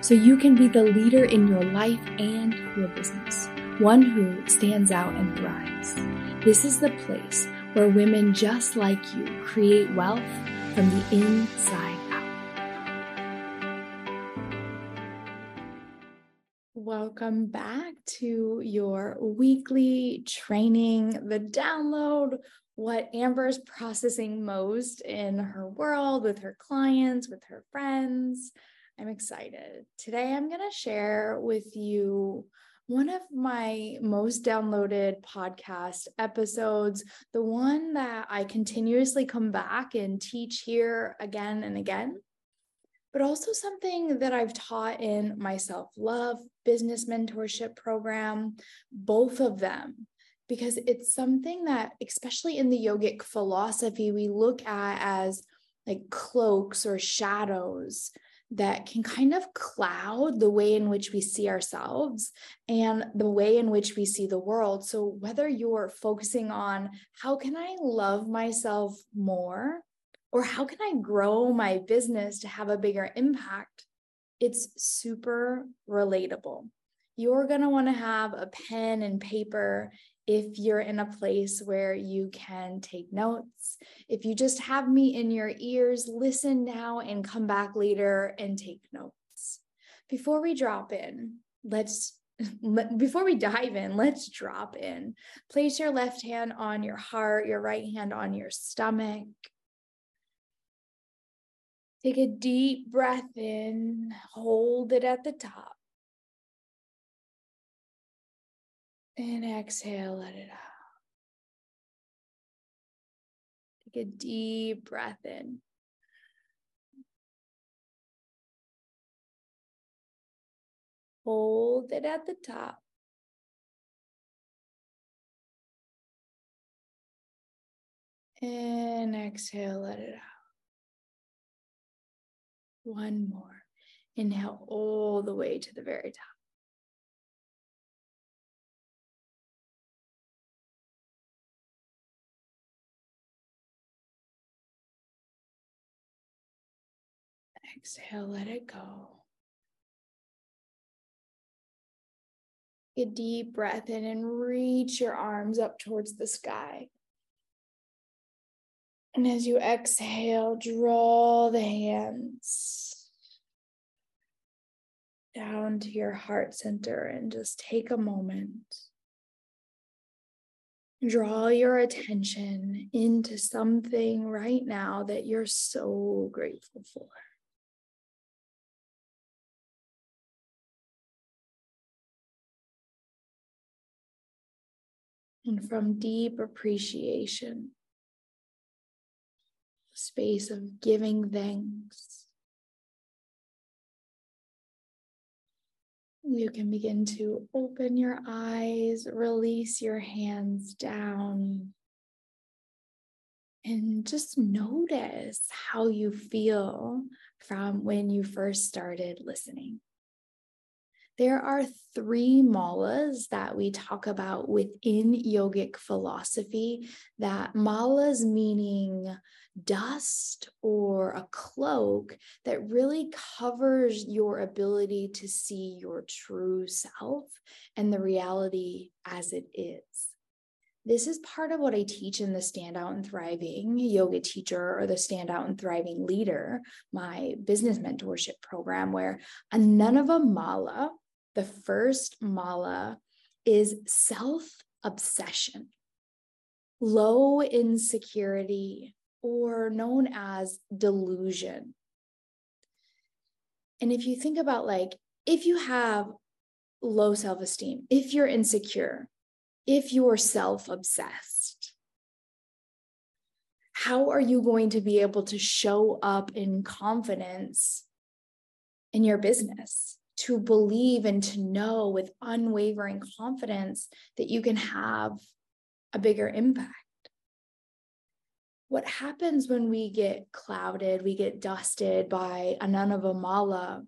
so you can be the leader in your life and your business, one who stands out and thrives. This is the place where women just like you create wealth from the inside out. Welcome back to your weekly training, the download, what Amber's processing most in her world, with her clients, with her friends. I'm excited. Today, I'm going to share with you one of my most downloaded podcast episodes, the one that I continuously come back and teach here again and again, but also something that I've taught in my self-love business mentorship program, both of them, because it's something that, especially in the yogic philosophy, we look at as like cloaks or shadows that can kind of cloud the way in which we see ourselves and the way in which we see the world. So whether you're focusing on how can I love myself more, or how can I grow my business to have a bigger impact, it's super relatable. You're going to want to have a pen and paper if you're in a place where you can take notes. If you just have me in your ears, listen now and come back later and take notes. Before we dive in, let's drop in. Place your left hand on your heart, your right hand on your stomach. Take a deep breath in, hold it at the top. And exhale, let it out. Take a deep breath in. Hold it at the top. And exhale, let it out. One more. Inhale all the way to the very top. Exhale, let it go. Take a deep breath in and reach your arms up towards the sky. And as you exhale, draw the hands down to your heart center and just take a moment. Draw your attention into something right now that you're so grateful for. And from deep appreciation, a space of giving thanks, you can begin to open your eyes, release your hands down, and just notice how you feel from when you first started listening. There are 3 malas that we talk about within yogic philosophy, that malas meaning dust or a cloak that really covers your ability to see your true self and the reality as it is. This is part of what I teach in the Standout and Thriving Yoga Teacher, or the Standout and Thriving Leader, my business mentorship program, where anava mala, the first mala, is self-obsession, low insecurity, or known as delusion. And if you think about, like, if you have low self-esteem, if you're insecure, if you're self-obsessed, how are you going to be able to show up in confidence in your business? to believe and to know with unwavering confidence that you can have a bigger impact. What happens when we get clouded, we get dusted by anava mala,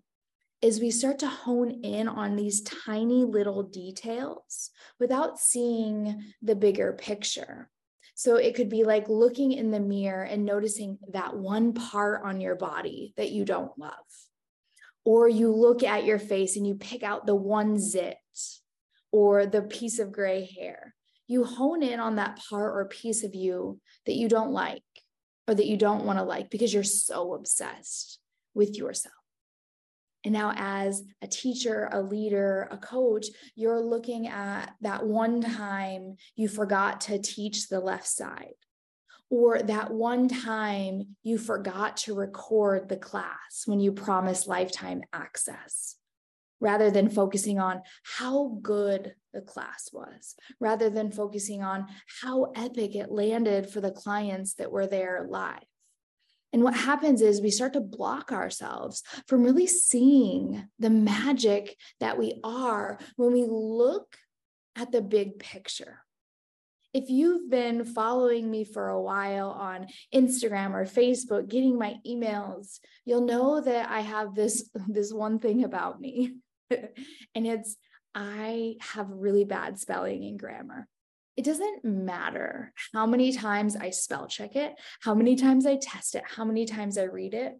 is we start to hone in on these tiny little details without seeing the bigger picture. So it could be like looking in the mirror and noticing that one part on your body that you don't love. Or you look at your face and you pick out the one zit or the piece of gray hair. You hone in on that part or piece of you that you don't like or that you don't want to like because you're so obsessed with yourself. And now as a teacher, a leader, a coach, you're looking at that one time you forgot to teach the left side, or that one time you forgot to record the class when you promised lifetime access, rather than focusing on how good the class was, rather than focusing on how epic it landed for the clients that were there live. And what happens is we start to block ourselves from really seeing the magic that we are when we look at the big picture. If you've been following me for a while on Instagram or Facebook, getting my emails, you'll know that I have this one thing about me. And it's, I have really bad spelling and grammar. It doesn't matter how many times I spell check it, how many times I test it, how many times I read it.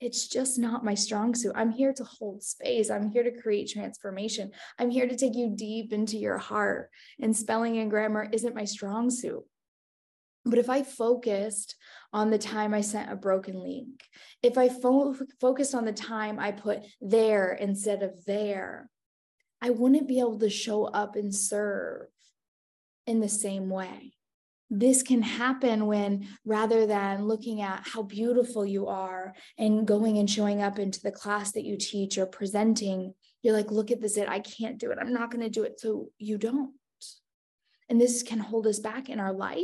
It's just not my strong suit. I'm here to hold space. I'm here to create transformation. I'm here to take you deep into your heart. And spelling and grammar isn't my strong suit. But if I focused on the time I sent a broken link, if I focused on the time I put there instead of there, I wouldn't be able to show up and serve in the same way. This can happen when, rather than looking at how beautiful you are and going and showing up into the class that you teach or presenting, you're like, look at this, I can't do it. I'm not going to do it. So you don't. And this can hold us back in our life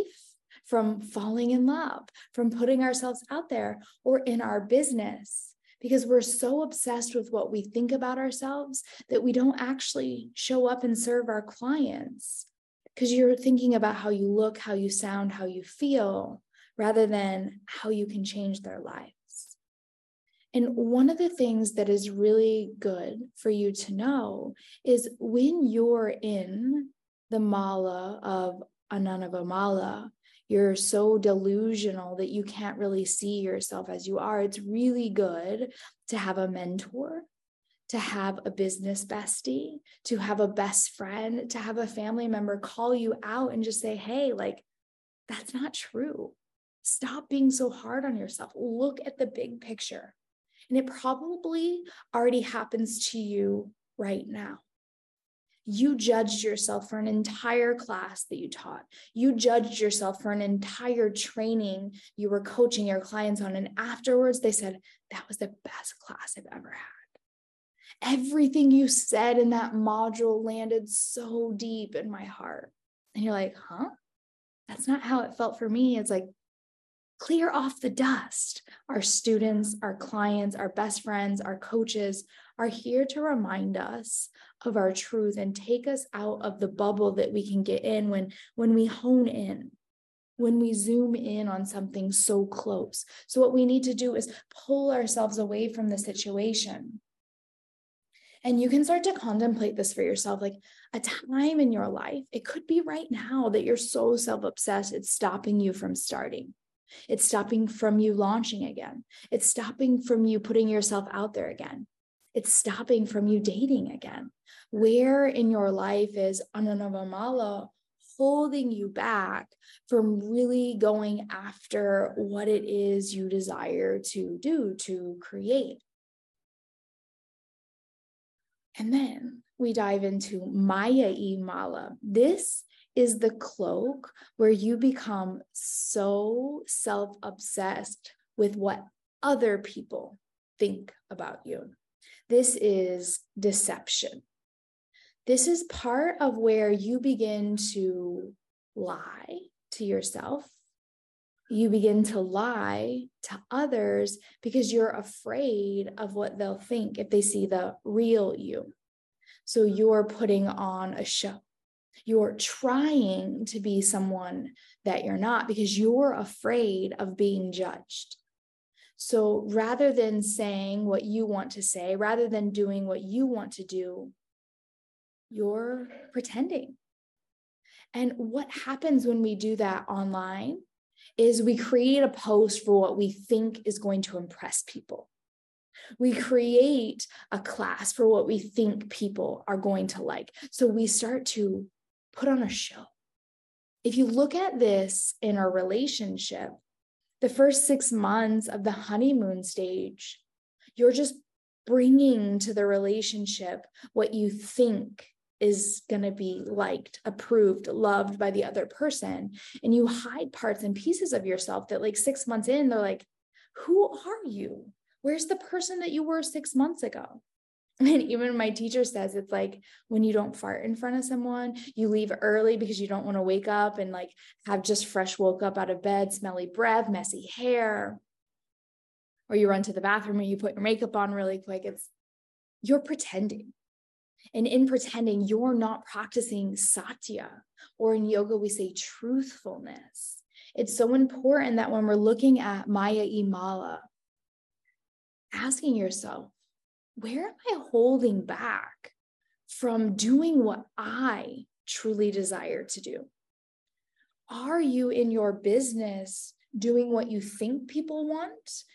from falling in love, from putting ourselves out there, or in our business, because we're so obsessed with what we think about ourselves that we don't actually show up and serve our clients. Because you're thinking about how you look, how you sound, how you feel, rather than how you can change their lives. And one of the things that is really good for you to know is when you're in the mala of anava mala, you're so delusional that you can't really see yourself as you are. It's really good to have a mentor, to have a business bestie, to have a best friend, to have a family member call you out and just say, hey, that's not true. Stop being so hard on yourself. Look at the big picture. And it probably already happens to you right now. You judged yourself for an entire class that you taught. You judged yourself for an entire training you were coaching your clients on. And afterwards, they said, that was the best class I've ever had. Everything you said in that module landed so deep in my heart. And you're like, huh? That's not how it felt for me. It's like, clear off the dust. Our students, our clients, our best friends, our coaches are here to remind us of our truth and take us out of the bubble that we can get in when we hone in, when we zoom in on something so close. So what we need to do is pull ourselves away from the situation. And you can start to contemplate this for yourself, like a time in your life. It could be right now that you're so self-obsessed, it's stopping you from starting. It's stopping from you launching again. It's stopping from you putting yourself out there again. It's stopping from you dating again. Where in your life is anava mala holding you back from really going after what it is you desire to do, to create? And then we dive into Mayiya Mala. This is the cloak where you become so self-obsessed with what other people think about you. This is deception. This is part of where you begin to lie to yourself, you begin to lie to others because you're afraid of what they'll think if they see the real you. So you're putting on a show. You're trying to be someone that you're not because you're afraid of being judged. So rather than saying what you want to say, rather than doing what you want to do, you're pretending. And what happens when we do that online is we create a post for what we think is going to impress people. We create a class for what we think people are going to like. So we start to put on a show. If you look at this in our relationship, the first 6 months of the honeymoon stage, you're just bringing to the relationship what you think is going to be liked, approved, loved by the other person. And you hide parts and pieces of yourself that, like, 6 months in, they're like, who are you? Where's the person that you were 6 months ago? And even my teacher says, it's like when you don't fart in front of someone, you leave early because you don't want to wake up and like have just fresh woke up out of bed, smelly breath, messy hair, or you run to the bathroom and you put your makeup on really quick. You're pretending. And in pretending, you're not practicing satya, or in yoga, we say truthfulness. It's so important that when we're looking at Mayiya Mala, asking yourself, where am I holding back from doing what I truly desire to do? Are you in your business doing what you think people want,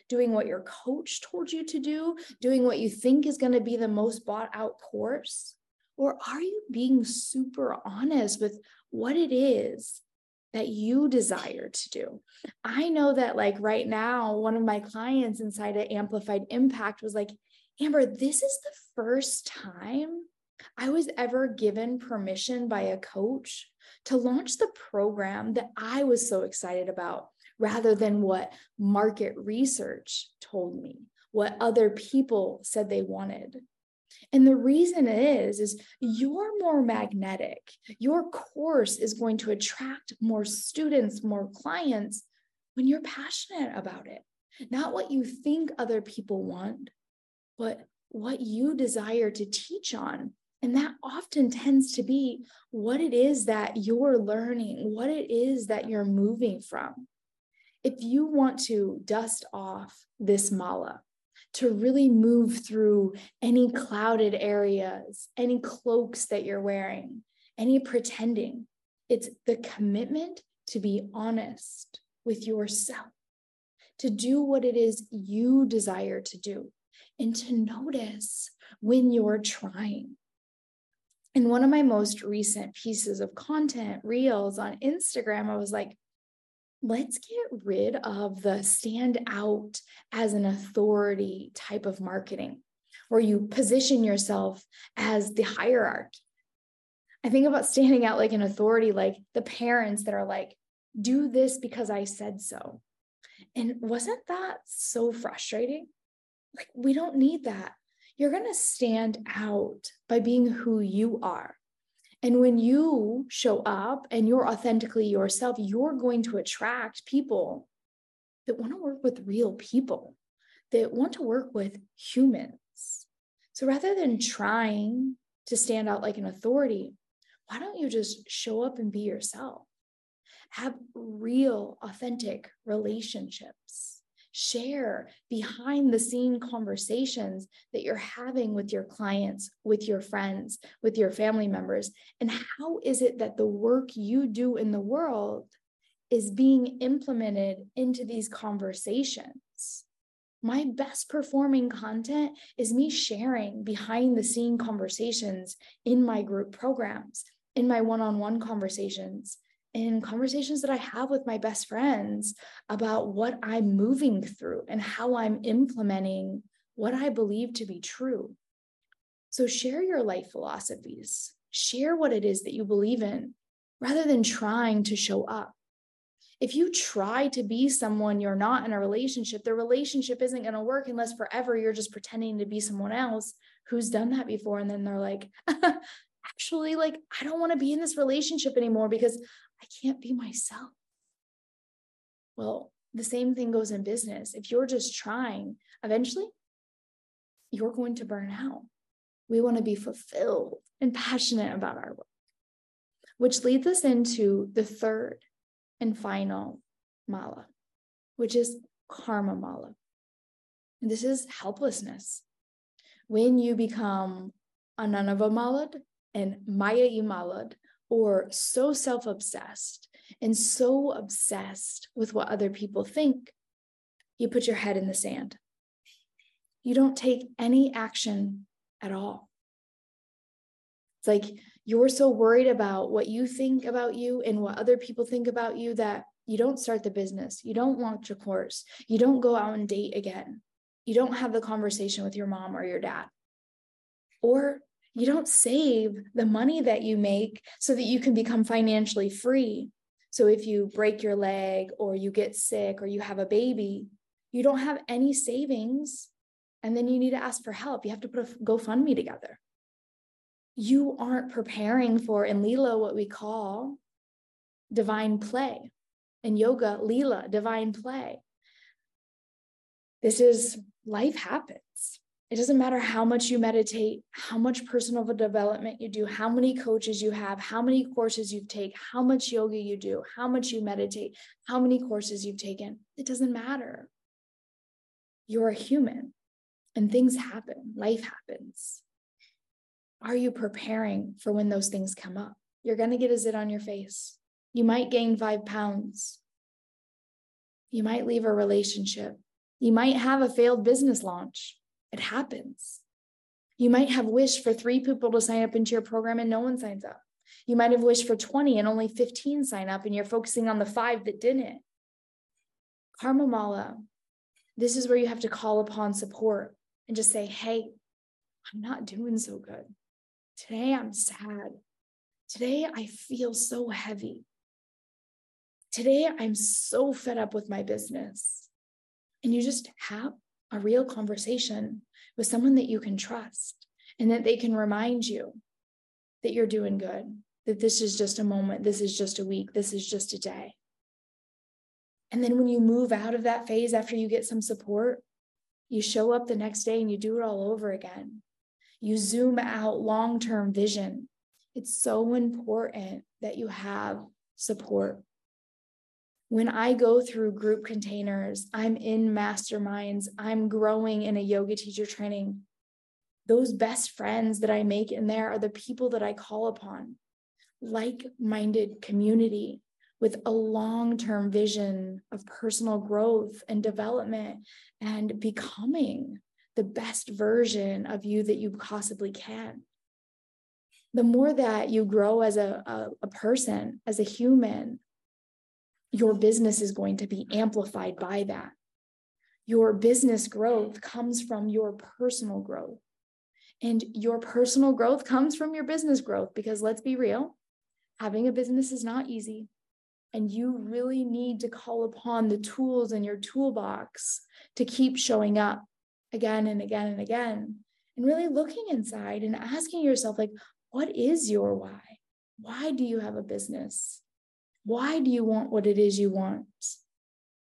doing what your coach told you to do, doing what you think is going to be the most bought out course? Or are you being super honest with what it is that you desire to do? I know that, like, right now, one of my clients inside of Amplified Impact was like, Amber, this is the first time I was ever given permission by a coach to launch the program that I was so excited about, rather than what market research told me, what other people said they wanted. And the reason is you're more magnetic. Your course is going to attract more students, more clients when you're passionate about it. Not what you think other people want, but what you desire to teach on. And that often tends to be what it is that you're learning, what it is that you're moving from. If you want to dust off this mala, to really move through any clouded areas, any cloaks that you're wearing, any pretending, it's the commitment to be honest with yourself, to do what it is you desire to do, and to notice when you're trying. In one of my most recent pieces of content, reels on Instagram, I was like, let's get rid of the stand out as an authority type of marketing, where you position yourself as the hierarchy. I think about standing out like an authority, like the parents that are like, do this because I said so. And wasn't that so frustrating? Like, we don't need that. You're going to stand out by being who you are. And when you show up and you're authentically yourself, you're going to attract people that want to work with real people, that want to work with humans. So rather than trying to stand out like an authority, why don't you just show up and be yourself? Have real, authentic relationships. Share behind the scene conversations that you're having with your clients, with your friends, with your family members. And how is it that the work you do in the world is being implemented into these conversations? My best performing content is me sharing behind the scene conversations in my group programs, in my one-on-one conversations, in conversations that I have with my best friends about what I'm moving through and how I'm implementing what I believe to be true. So share your life philosophies, share what it is that you believe in, rather than trying to show up. If you try to be someone you're not in a relationship, the relationship isn't going to work unless forever you're just pretending to be someone else who's done that before. And then they're like, actually, like, I don't want to be in this relationship anymore because I can't be myself. Well, the same thing goes in business. If you're just trying, eventually you're going to burn out. We want to be fulfilled and passionate about our work, which leads us into the third and final mala, which is karma mala. And this is helplessness. When you become anava mala and Mayiya Mala, or so self-obsessed and so obsessed with what other people think, you put your head in the sand. You don't take any action at all. It's like you're so worried about what you think about you and what other people think about you that you don't start the business. You don't launch a course. You don't go out and date again. You don't have the conversation with your mom or your dad. Or you don't save the money that you make so that you can become financially free. So if you break your leg or you get sick or you have a baby, you don't have any savings. And then you need to ask for help. You have to put a GoFundMe together. You aren't preparing for, in Lila, what we call divine play. In yoga, Lila, divine play. This is, life happens. It doesn't matter how much you meditate, how much personal development you do, how many coaches you have, how many courses you take, how much yoga you do, how much you meditate, how many courses you've taken. It doesn't matter. You're a human and things happen. Life happens. Are you preparing for when those things come up? You're going to get a zit on your face. You might gain 5 pounds. You might leave a relationship. You might have a failed business launch. It happens. You might have wished for 3 people to sign up into your program and no one signs up. You might have wished for 20 and only 15 sign up and you're focusing on the 5 that didn't. Karma mala. This is where you have to call upon support and just say, hey, I'm not doing so good. Today I'm sad. Today I feel so heavy. Today I'm so fed up with my business. And you just have a real conversation with someone that you can trust and that they can remind you that you're doing good, that this is just a moment, this is just a week, this is just a day. And then when you move out of that phase after you get some support, you show up the next day and you do it all over again. You zoom out long-term vision. It's so important that you have support. When I go through group containers, I'm in masterminds, I'm growing in a yoga teacher training, those best friends that I make in there are the people that I call upon. Like-minded community with a long-term vision of personal growth and development and becoming the best version of you that you possibly can. The more that you grow as a person, as a human, your business is going to be amplified by that. Your business growth comes from your personal growth. And your personal growth comes from your business growth, because let's be real, having a business is not easy. And you really need to call upon the tools in your toolbox to keep showing up again and again and again. And really looking inside and asking yourself, like, what is your why? Why do you have a business? Why do you want what it is you want?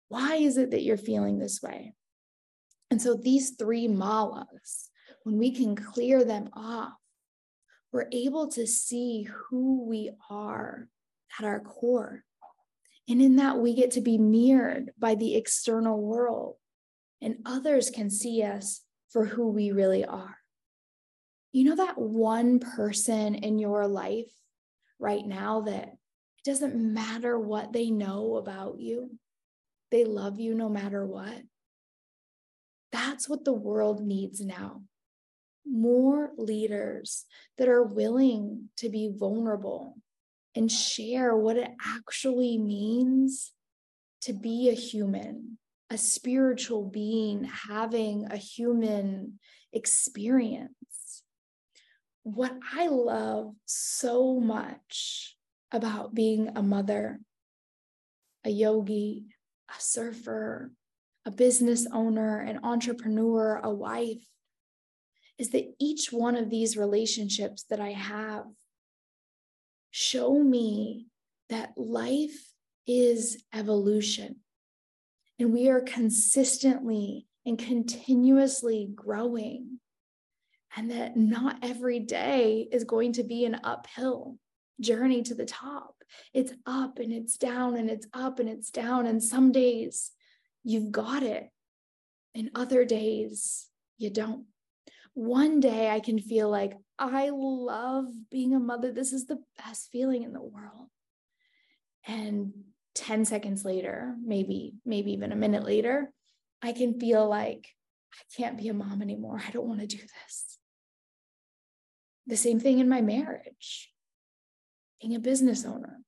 Why is it that you're feeling this way? And so these 3 malas, when we can clear them off, we're able to see who we are at our core. And in that, we get to be mirrored by the external world, and others can see us for who we really are. You know that one person in your life right now that it doesn't matter what they know about you. They love you no matter what. That's what the world needs now. More leaders that are willing to be vulnerable and share what it actually means to be a human, a spiritual being, having a human experience. What I love so much about being a mother, a yogi, a surfer, a business owner, an entrepreneur, a wife, is that each one of these relationships that I have show me that life is evolution. and we are consistently and continuously growing, and that not every day is going to be an uphill journey to the top. It's up and it's down and it's up and it's down. And some days you've got it, and other days you don't. One day I can feel like I love being a mother. This is the best feeling in the world. And 10 seconds later, maybe even a minute later, I can feel like I can't be a mom anymore. I don't want to do this. The same thing in my marriage, being a business owner.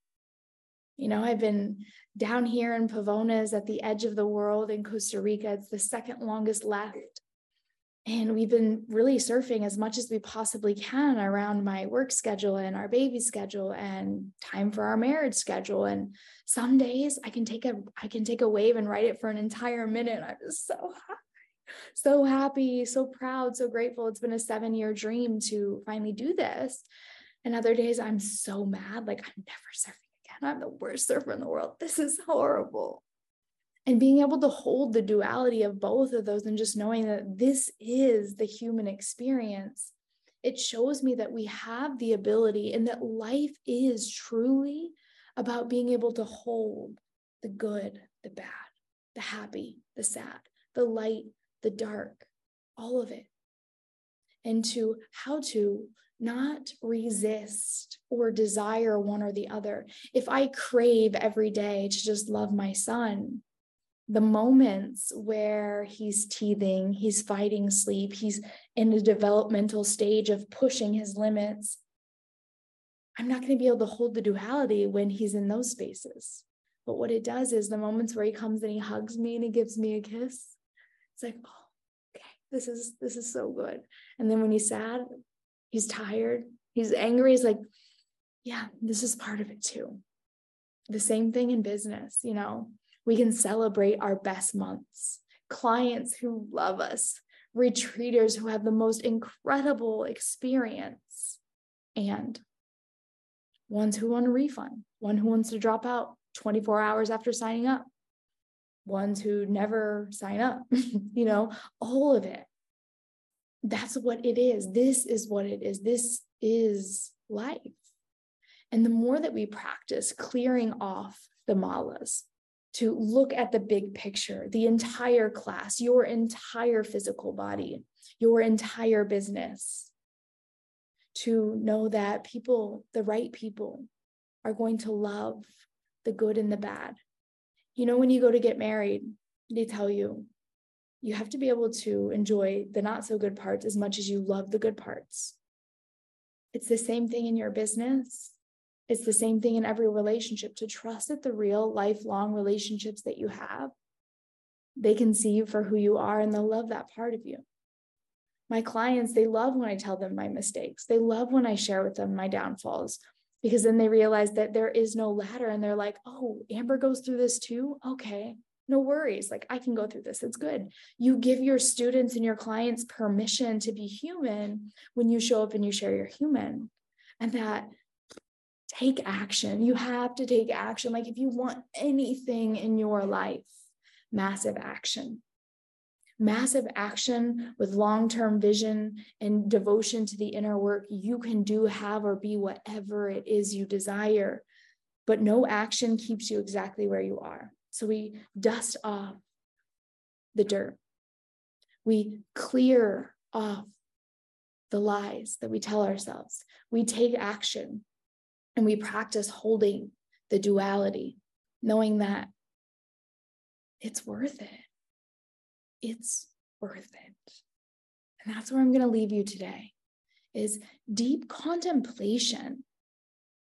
You know, I've been down here in Pavonas at the edge of the world in Costa Rica. It's the second longest left. And we've been really surfing as much as we possibly can around my work schedule and our baby schedule and time for our marriage schedule. And some days I can take a wave and ride it for an entire minute. I'm just so happy, so proud, so grateful. It's been a 7-year dream to finally do this. And other days I'm so mad, like I'm never surfing again. I'm the worst surfer in the world. This is horrible. And being able to hold the duality of both of those and just knowing that this is the human experience, it shows me that we have the ability and that life is truly about being able to hold the good, the bad, the happy, the sad, the light, the dark, all of it. And to how to not resist or desire one or the other. If I crave every day to just love my son, the moments where he's teething, he's fighting sleep, he's in a developmental stage of pushing his limits, I'm not going to be able to hold the duality when he's in those spaces. But what it does is the moments where he comes and he hugs me and he gives me a kiss, it's like, oh, okay, this is so good. And then when he's sad, he's tired, he's angry, he's like, yeah, this is part of it too. The same thing in business, you know. We can celebrate our best months, clients who love us, retreaters who have the most incredible experience, and ones who want a refund, one who wants to drop out 24 hours after signing up, ones who never sign up, you know, all of it. That's what it is. This is what it is. This is life. And the more that we practice clearing off the malas, to look at the big picture, the entire class, your entire physical body, your entire business, to know that people, the right people, are going to love the good and the bad. You know, when you go to get married, they tell you, you have to be able to enjoy the not so good parts as much as you love the good parts. It's the same thing in your business. It's the same thing in every relationship, to trust that the real lifelong relationships that you have, they can see you for who you are and they'll love that part of you. My clients, they love when I tell them my mistakes. They love when I share with them my downfalls, because then they realize that there is no ladder and they're like, oh, Amber goes through this too? Okay, no worries. Like, I can go through this. It's good. You give your students and your clients permission to be human when you show up and you share your human. And that take action. You have to take action. Like if you want anything in your life, massive action with long-term vision and devotion to the inner work, you can do, have, or be whatever it is you desire, but no action keeps you exactly where you are. So we dust off the dirt. We clear off the lies that we tell ourselves. We take action. And we practice holding the duality, knowing that it's worth it. It's worth it. And that's where I'm going to leave you today, is deep contemplation.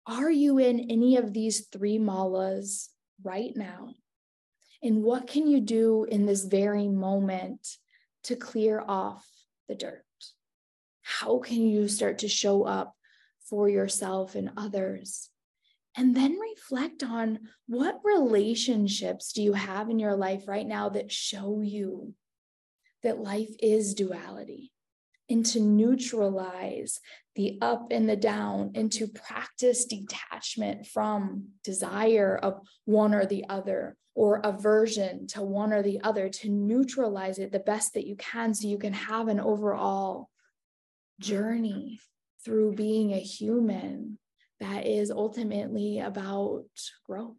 Are you in any of these 3 malas right now? And what can you do in this very moment to clear off the dirt? How can you start to show up for yourself and others? And then reflect on, what relationships do you have in your life right now that show you that life is duality, and to neutralize the up and the down, and to practice detachment from desire of one or the other, or aversion to one or the other, to neutralize it the best that you can, so you can have an overall journey through being a human that is ultimately about growth,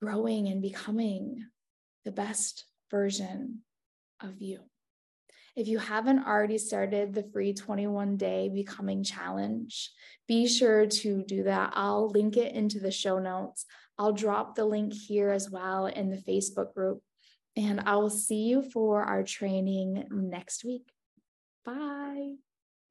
growing and becoming the best version of you. If you haven't already started the free 21-day Becoming Challenge, be sure to do that. I'll link it into the show notes. I'll drop the link here as well in the Facebook group. And I will see you for our training next week. Bye.